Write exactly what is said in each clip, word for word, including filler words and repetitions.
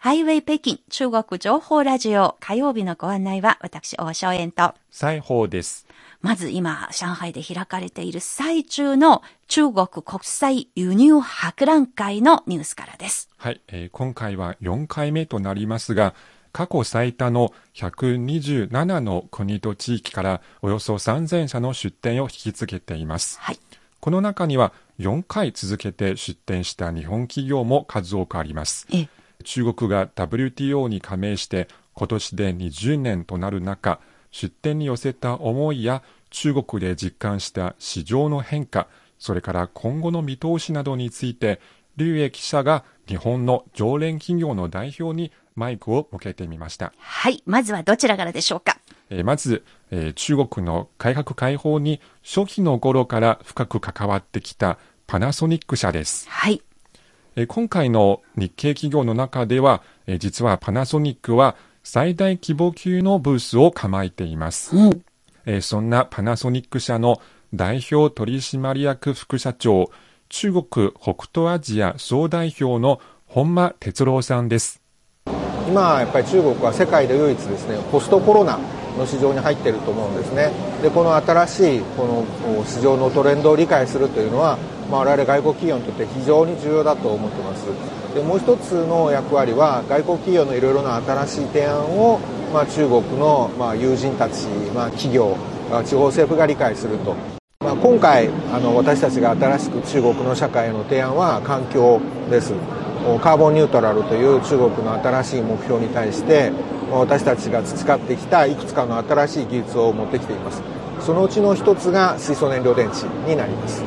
ハイウェイ北京中国情報ラジオ、火曜日のご案内は私王正円と西方です。まず今上海で開かれている最中の中国国際輸入博覧会のニュースからです。はい、えー、今回はよんかいめとなりますが、過去最多のひゃくにじゅうななの国と地域からおよそさんぜんしゃの出展を引き付けています。はい、この中にはよんかい続けて出展した日本企業も数多くあります。え中国が ダブリューティーオー に加盟して今年でにじゅうねんとなる中、出展に寄せた思いや中国で実感した市場の変化、それから今後の見通しなどについて、劉瑩記者が日本の常連企業の代表にマイクを向けてみました。はい、まずはどちらからでしょうか。えー、まず、えー、中国の改革開放に初期の頃から深く関わってきたパナソニック社です。はい、今回の日系企業の中では、実はパナソニックは最大規模級のブースを構えています。うん、そんなパナソニック社の代表取締役副社長、中国北東アジア総代表の本間哲郎さんです。今やっぱり中国は世界で唯一ですね、ポストコロナの市場に入っていると思うんですね。で、この新しいこの市場のトレンドを理解するというのは、まあ、我々外国企業にとって非常に重要だと思っています。で、もう一つの役割は、外国企業のいろいろな新しい提案を、まあ、中国の、まあ、友人たち、まあ、企業、地方政府が理解すると。まあ、今回あの私たちが新しく中国の社会への提案は環境です。カーボンニュートラルという中国の新しい目標に対して、私たちが培ってきたいくつかの新しい技術を持ってきています。そのうちの一つが水素燃料電池になります。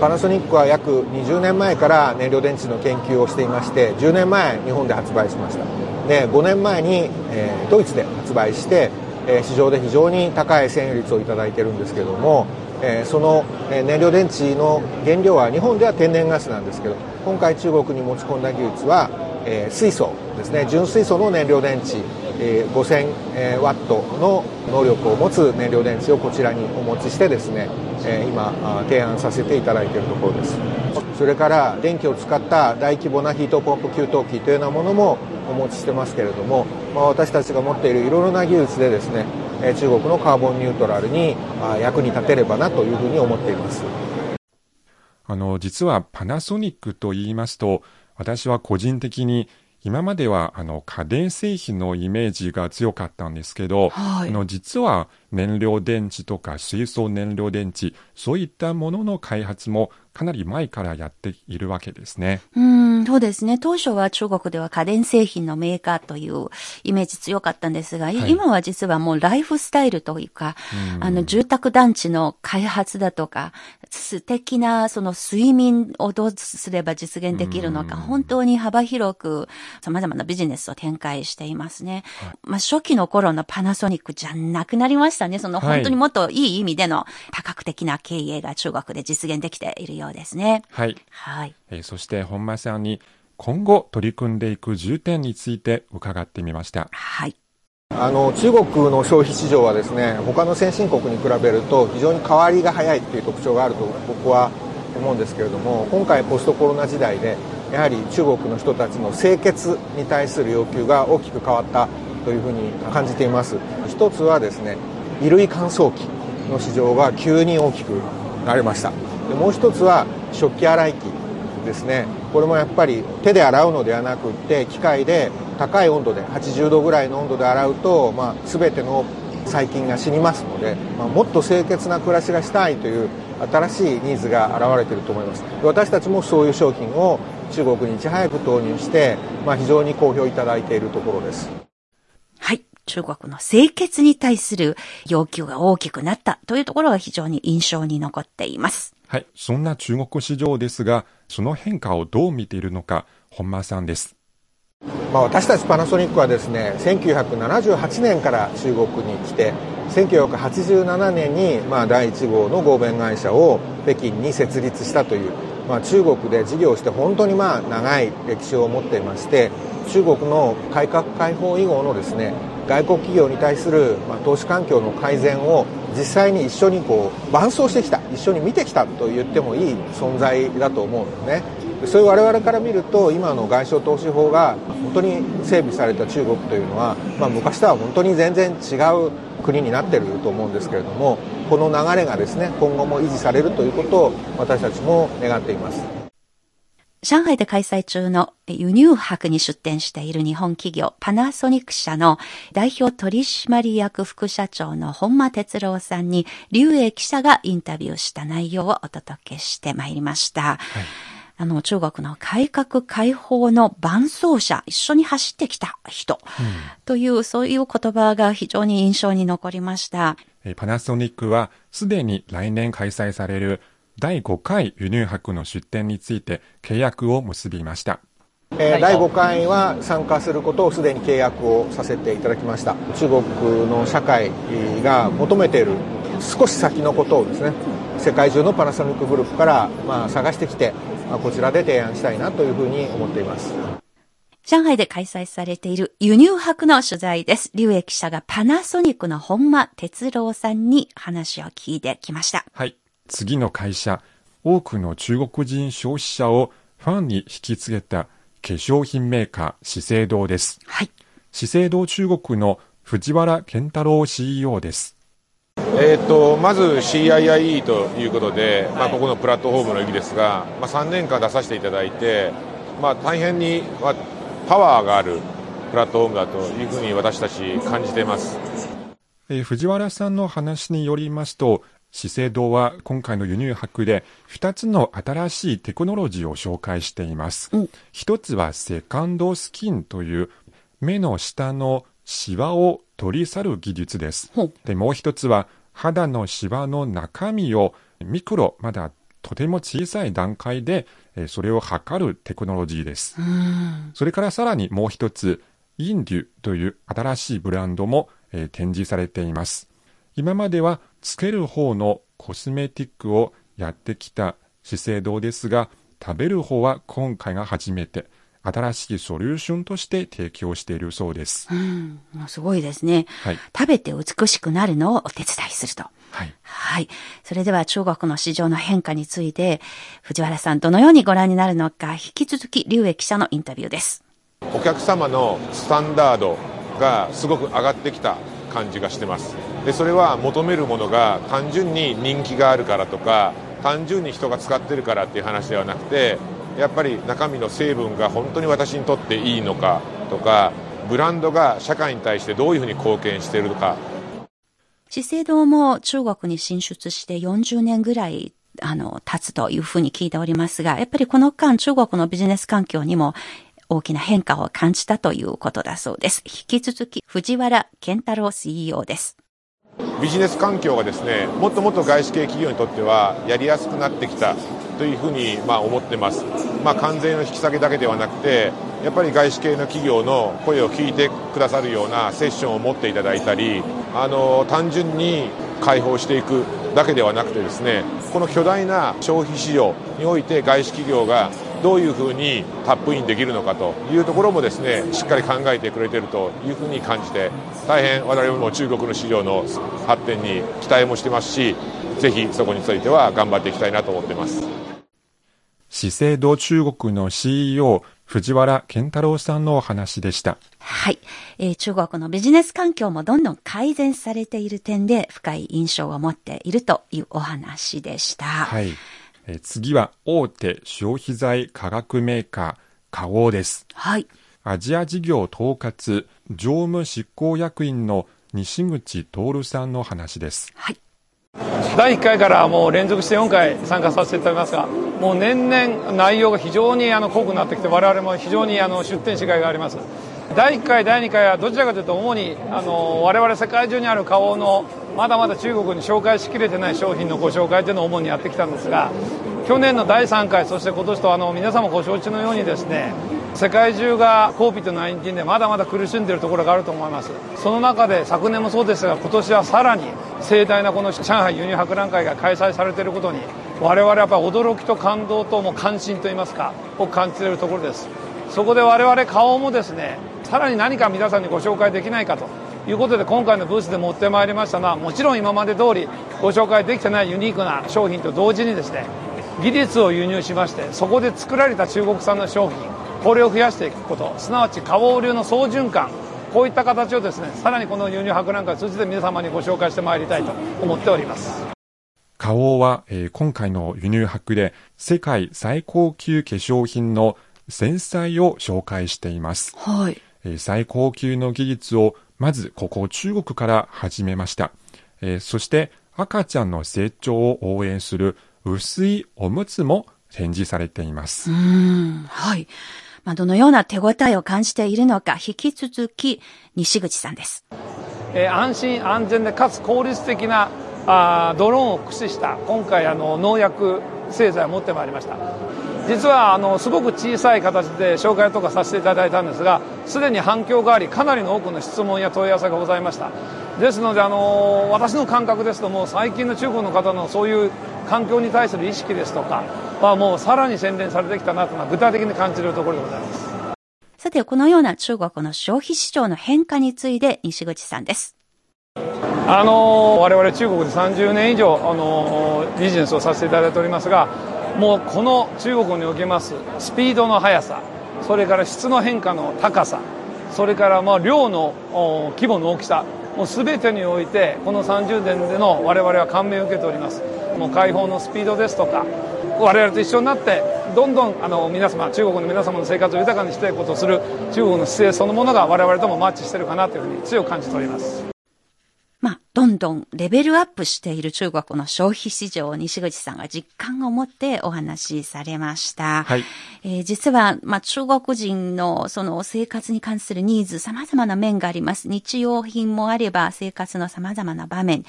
パナソニックは約にじゅうねんまえから燃料電池の研究をしていまして、じゅうねんまえ日本で発売しました。で、ごねんまえに、えー、ドイツで発売して、えー、市場で非常に高い占有率をいただいているんですけれども、えー、その燃料電池の原料は日本では天然ガスなんですけど、今回中国に持ち込んだ技術は、えー、水素ですね、純水素の燃料電池、えー、ごせんワットの能力を持つ燃料電池をこちらにお持ちしてですね、えー、今提案させていただいているところです。それから電気を使った大規模なヒートポンプ給湯器というようなものもお持ちしてますけれども、まあ、私たちが持っているいろいろな技術でですね、中国のカーボンニュートラルに役に立てればなというふうに思っています。あの実はパナソニックといいますと、私は個人的に今まではあの家電製品のイメージが強かったんですけど、はい、あの実は燃料電池とか水素燃料電池、そういったものの開発もかなり前からやっているわけですね。うーん、そうですね。当初は中国では家電製品のメーカーというイメージ強かったんですが、はい、今は実はもうライフスタイルというか、あの住宅団地の開発だとか、素敵なその睡眠をどうすれば実現できるのか、本当に幅広く様々なビジネスを展開していますね。はい、まあ、初期の頃のパナソニックじゃなくなりましたね。その本当にもっといい意味での多角的な経営が中国で実現できているようですね。はい。はい。えー、そして本間さんに今後取り組んでいく重点について伺ってみました。はい。あの中国の消費市場はですね、他の先進国に比べると非常に変わりが早いっていう特徴があると僕は思うんですけれども、今回ポストコロナ時代でやはり中国の人たちの清潔に対する要求が大きく変わったというふうに感じています。一つはですね、衣類乾燥機の市場が急に大きくなりました。で、もう一つは食器洗い機ですね。これもやっぱり手で洗うのではなくって、機械で高い温度ではちじゅうどぐらいの温度で洗うと、まあ、全ての細菌が死にますので、まあ、もっと清潔な暮らしがしたいという新しいニーズが現れていると思います。私たちもそういう商品を中国にいち早く投入して、まあ、非常に好評いただいているところです。はい、中国の清潔に対する要求が大きくなったというところが非常に印象に残っています。はい、そんな中国市場ですが、その変化をどう見ているのか、本間さんです。まあ、私たちパナソニックはですね、せんきゅうひゃくななじゅうはちねんから中国に来て、せんきゅうひゃくはちじゅうななねんにまあだいいちごうの合弁会社を北京に設立したという、まあ、中国で事業して本当にまあ長い歴史を持っていまして、中国の改革開放以後のですね、外国企業に対するまあ投資環境の改善を実際に一緒にこう伴走してきた、一緒に見てきたと言ってもいい存在だと思うんですね。そういう我々から見ると今の外商投資法が本当に整備された中国というのは、まあ、昔とは本当に全然違う国になっていると思うんですけれども、この流れがですね、今後も維持されるということを私たちも願っています。上海で開催中の輸入博に出展している日本企業パナソニック社の代表取締役副社長の本間哲郎さんに劉英記者がインタビューした内容をお届けしてまいりました、はい、あの中国の改革開放の伴走者、一緒に走ってきた人、うん、というそういう言葉が非常に印象に残りました。パナソニックはすでに来年開催されるだいごかい輸入博の出展について契約を結びました。だいごかいは参加することをすでに契約をさせていただきました。中国の社会が求めている少し先のことをですね、世界中のパナソニックグループからまあ探してきて、こちらで提案したいなというふうに思っています。上海で開催されている輸入博の取材です。劉英記者がパナソニックの本間哲郎さんに話を聞いてきました。はい、次の会社、多くの中国人消費者をファンに引きつけた化粧品メーカー、資生堂です。はい。資生堂中国の藤原健太郎 シーイーオー です。えーと、まず シーアイアイイー ということで、まあ、ここのプラットフォームの意義ですが、まあ、さんねんかん出させていただいて、まあ、大変にパワーがあるプラットフォームだというふうに私たち感じています。えー、藤原さんの話によりますと、資生堂は今回の輸入博でふたつの新しいテクノロジーを紹介しています。ひとつはセカンドスキンという目の下のシワを取り去る技術です。で、もう一つは肌のシワの中身をミクロ、まだとても小さい段階でそれを測るテクノロジーです。それからさらにもう一つ、インデュという新しいブランドも展示されています。今まではつける方のコスメティックをやってきた資生堂ですが、食べる方は今回が初めて新しいソリューションとして提供しているそうです。うん、すごいですね、はい、食べて美しくなるのをお手伝いすると。はい、はい、それでは中国の市場の変化について藤原さん、どのようにご覧になるのか、引き続き劉英記者のインタビューです。お客様のスタンダードがすごく上がってきた感じがしてます。で、それは求めるものが単純に人気があるからとか単純に人が使ってるからっていう話ではなくて、やっぱり中身の成分が本当に私にとっていいのかとか、ブランドが社会に対してどういうふうに貢献しているのか。資生堂も中国に進出してよんじゅうねんぐらいあの経つというふうに聞いておりますが、やっぱりこの間中国のビジネス環境にも大きな変化を感じたということだそうです。引き続き藤原健太郎 シーイーオー です。ビジネス環境がですね、もっともっと外資系企業にとってはやりやすくなってきたというふうにまあ思ってます。まあ、関税の引き下げだけではなくて、やっぱり外資系の企業の声を聞いてくださるようなセッションを持っていただいたり、あの単純に開放していくだけではなくてですね、この巨大な消費市場において外資企業がどういうふうにタップインできるのかというところもですね、しっかり考えてくれているというふうに感じて、大変我々も中国の市場の発展に期待もしてますし、ぜひそこについては頑張っていきたいなと思っています。資生堂中国の シーイーオー 藤原健太郎さんのお話でした。はい、えー、中国のビジネス環境もどんどん改善されている点で深い印象を持っているというお話でした。はい、えー、次は大手消費財化学メーカー花王です。はい、アジア事業統括常務執行役員の西口徹さんの話です。はい、だいいっかいからもう連続してよんかい参加させていただきますが、もう年々内容が非常にあの濃くなってきて、我々も非常にあの出展しがいがあります。だいいっかいだいにかいはどちらかというと主にあの我々世界中にある花王のまだまだ中国に紹介しきれてない商品のご紹介というのを主にやってきたんですが、去年のだいさんかい、そして今年とあの皆さんもご承知のようにですね、世界中が コービッドナインティーン でまだまだ苦しんでいるところがあると思います。その中で昨年もそうですが、今年はさらに盛大なこの上海輸入博覧会が開催されていることに、我々はやっぱり驚きと感動とも関心といいますかを感じているところです。そこで我々花王もですね、さらに何か皆さんにご紹介できないかということで、今回のブースで持ってまいりましたのは、もちろん今まで通りご紹介できてないユニークな商品と同時にですね、技術を輸入しまして、そこで作られた中国産の商品、これを増やしていくこと、すなわち花王流の総循環、こういった形をですね、さらにこの輸入博覧会を通じて皆様にご紹介してまいりたいと思っております。花王は、えー、今回の輸入博で世界最高級化粧品の繊細を紹介しています、はい。えー、最高級の技術をまずここ中国から始めました、えー、そして赤ちゃんの成長を応援する薄いおむつも展示されています。うーん、はい。まあ、どのような手応えを感じているのか、引き続き西口さんです、えー、安心安全でかつ効率的なあドローンを駆使した今回あの農薬製剤を持ってまいりました。実はあのすごく小さい形で紹介とかさせていただいたんですが、すでに反響があり、かなりの多くの質問や問い合わせがございました。ですのであの私の感覚ですと、もう最近の中国の方のそういう環境に対する意識ですとかはもうさらに洗練されてきたなというのは具体的に感じるところでございます。さて、このような中国の消費市場の変化について西口さんです。あの我々中国でさんじゅうねん以上あのビジネスをさせていただいておりますが、もうこの中国におけますスピードの速さ、それから質の変化の高さ、それからまあ量の規模の大きさ、もう全てにおいてこのさんじゅうねんでの我々は感銘を受けております。もう開放のスピードですとか、我々と一緒になってどんどんあの皆様、中国の皆様の生活を豊かにしていくことをする中国の姿勢そのものが我々ともマッチしているかなというふうに強く感じております。まあ、どんどんレベルアップしている中国の消費市場を西口さんが実感を持ってお話しされました。はい。えー、実は、まあ、中国人のその生活に関するニーズ、様々な面があります。日用品もあれば、生活の様々な場面、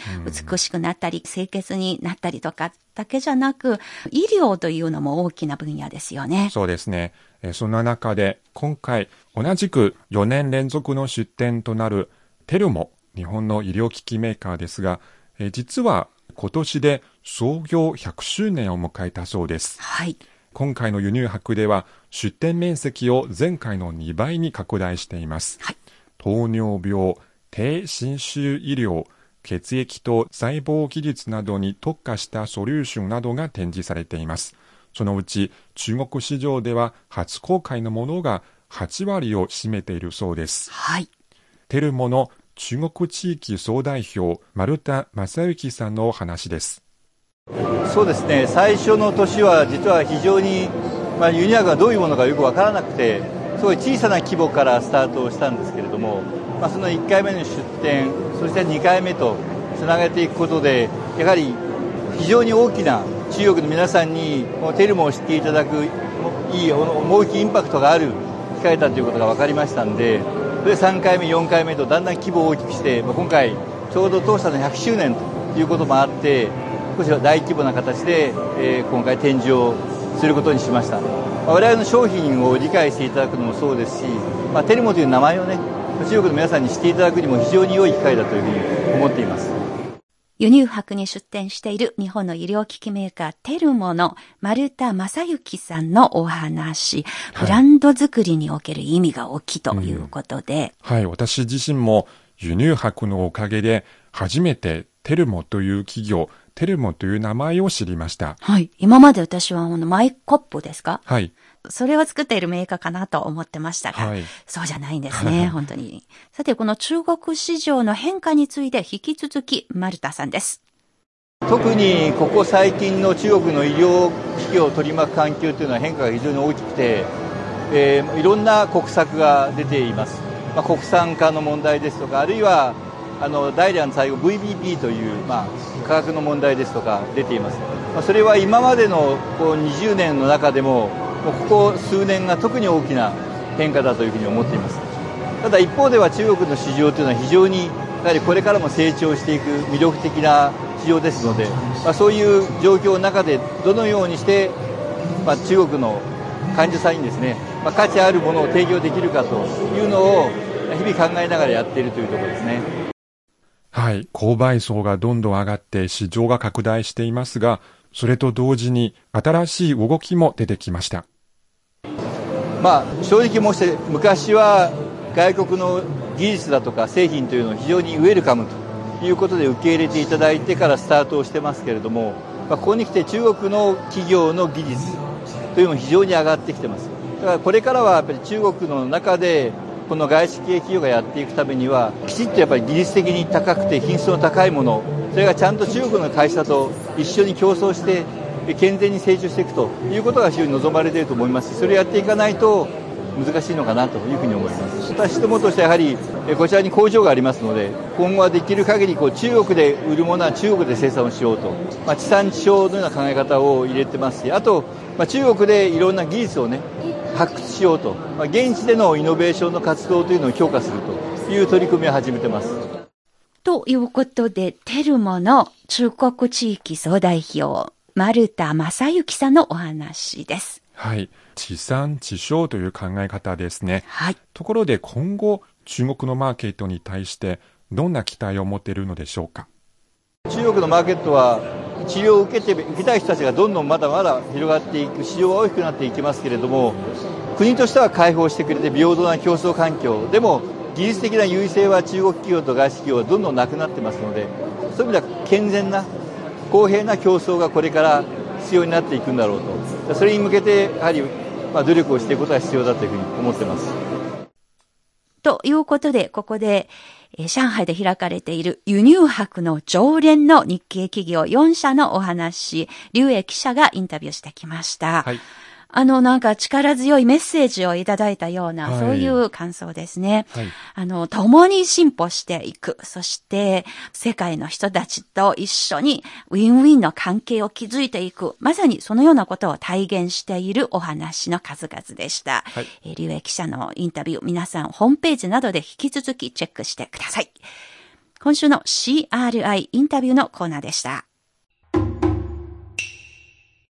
美しくなったり、清潔になったりとかだけじゃなく、医療というのも大きな分野ですよね。そうですね。そんな中で、今回、同じくよねん連続の出展となるテルモ、日本の医療機器メーカーですが、え実は今年で創業ひゃくしゅうねんを迎えたそうです、はい、今回の輸入博では出店面積を前回のにばいに拡大しています、はい、糖尿病、低侵襲医療、血液と細胞技術などに特化したソリューションなどが展示されています。そのうち中国市場では初公開のものがはちわりを占めているそうです、はい、テルモの中国地域総代表、丸田正幸さんの話です。そうですね、最初の年は実は非常に、まあ、輸入博がどういうものかよく分からなくて、すごい小さな規模からスタートをしたんですけれども、まあ、そのいっかいめの出展、そしてにかいめとつなげていくことで、やはり非常に大きな中国の皆さんにこのテルモを知っていただく、いい思いきインパクトがある機会だということが分かりましたので、でさんかいめ、よんかいめとだんだん規模を大きくして、今回ちょうど当社のひゃくしゅうねんということもあって少し大規模な形で、えー、今回展示をすることにしました。我々の商品を理解していただくのもそうですし、まあ、テルモという名前をね、中国の皆さんに知っていただくにも非常に良い機会だというふうに思っています。輸入博に出展している日本の医療機器メーカーテルモの丸田正幸さんのお話、ブランド作りにおける意味が大きいということで、はい、うん、はい、私自身も輸入博のおかげで初めてテルモという企業、テルモという名前を知りました。はい、今まで私はあのマイコップですか？はい。それを作っているメーカーかなと思ってましたが、はい、そうじゃないんですね、本当に。さて、この中国市場の変化について引き続き丸田さんです。特にここ最近の中国の医療機器を取り巻く環境というのは変化が非常に大きくて、えー、いろんな国策が出ています。まあ、国産化の問題ですとか、あるいはあのダイヤの最後 ブイビーピー という、まあ、価格の問題ですとか出ています。まあ、それは今までのこうにじゅうねんの中でもここ数年が特に大きな変化だというふうに思っています。ただ一方では中国の市場というのは非常にやはりこれからも成長していく魅力的な市場ですので、まあ、そういう状況の中でどのようにして、まあ、中国の患者さんにですね、まあ、価値あるものを提供できるかというのを日々考えながらやっているというところですね。はい、購買層がどんどん上がって市場が拡大していますが、それと同時に新しい動きも出てきました。まあ、正直申して昔は外国の技術だとか製品というのを非常にウェルカムということで受け入れていただいてからスタートをしてますけれども、ここに来て中国の企業の技術というのも非常に上がってきてます。だからこれからはやっぱり中国の中でこの外資系企業がやっていくためには、きちっとやっぱり技術的に高くて品質の高いもの、それがちゃんと中国の会社と一緒に競争して健全に成長していくということが非常に望まれていると思いますし、それをやっていかないと難しいのかなというふうに思います。私どもとしてはやはりこちらに工場がありますので、今後はできる限りこう中国で売るものは中国で生産をしようと、まあ、地産地消のような考え方を入れてますし、あと、まあ、中国でいろんな技術をね発掘しようと、まあ、現地でのイノベーションの活動というのを強化するという取り組みを始めてます。ということで、テルモの中国地域総代表丸田正幸さんのお話です。はい、地産地消という考え方ですね。はい、ところで今後中国のマーケットに対してどんな期待を持っているのでしょうか。中国のマーケットは治療を受けて受けたい人たちがどんどんまだまだ広がっていく、市場は大きくなっていきますけれども、国としては開放してくれて平等な競争環境でも、技術的な優位性は中国企業と外資企業はどんどんなくなってますので、そういう意味では健全な公平な競争がこれから必要になっていくんだろうと、それに向けてやはり努力をしていくことが必要だというふうに思っています。ということで、ここで上海で開かれている輸入博の常連の日系企業よん社のお話、劉英記者がインタビューしてきました。はい、あのなんか力強いメッセージをいただいたような、はい、そういう感想ですね。はい、あの共に進歩していく、そして世界の人たちと一緒にウィンウィンの関係を築いていく、まさにそのようなことを体現しているお話の数々でした。はい、えー、劉英記者のインタビュー、皆さんホームページなどで引き続きチェックしてください。今週のシーアールアイ インタビューのコーナーでした。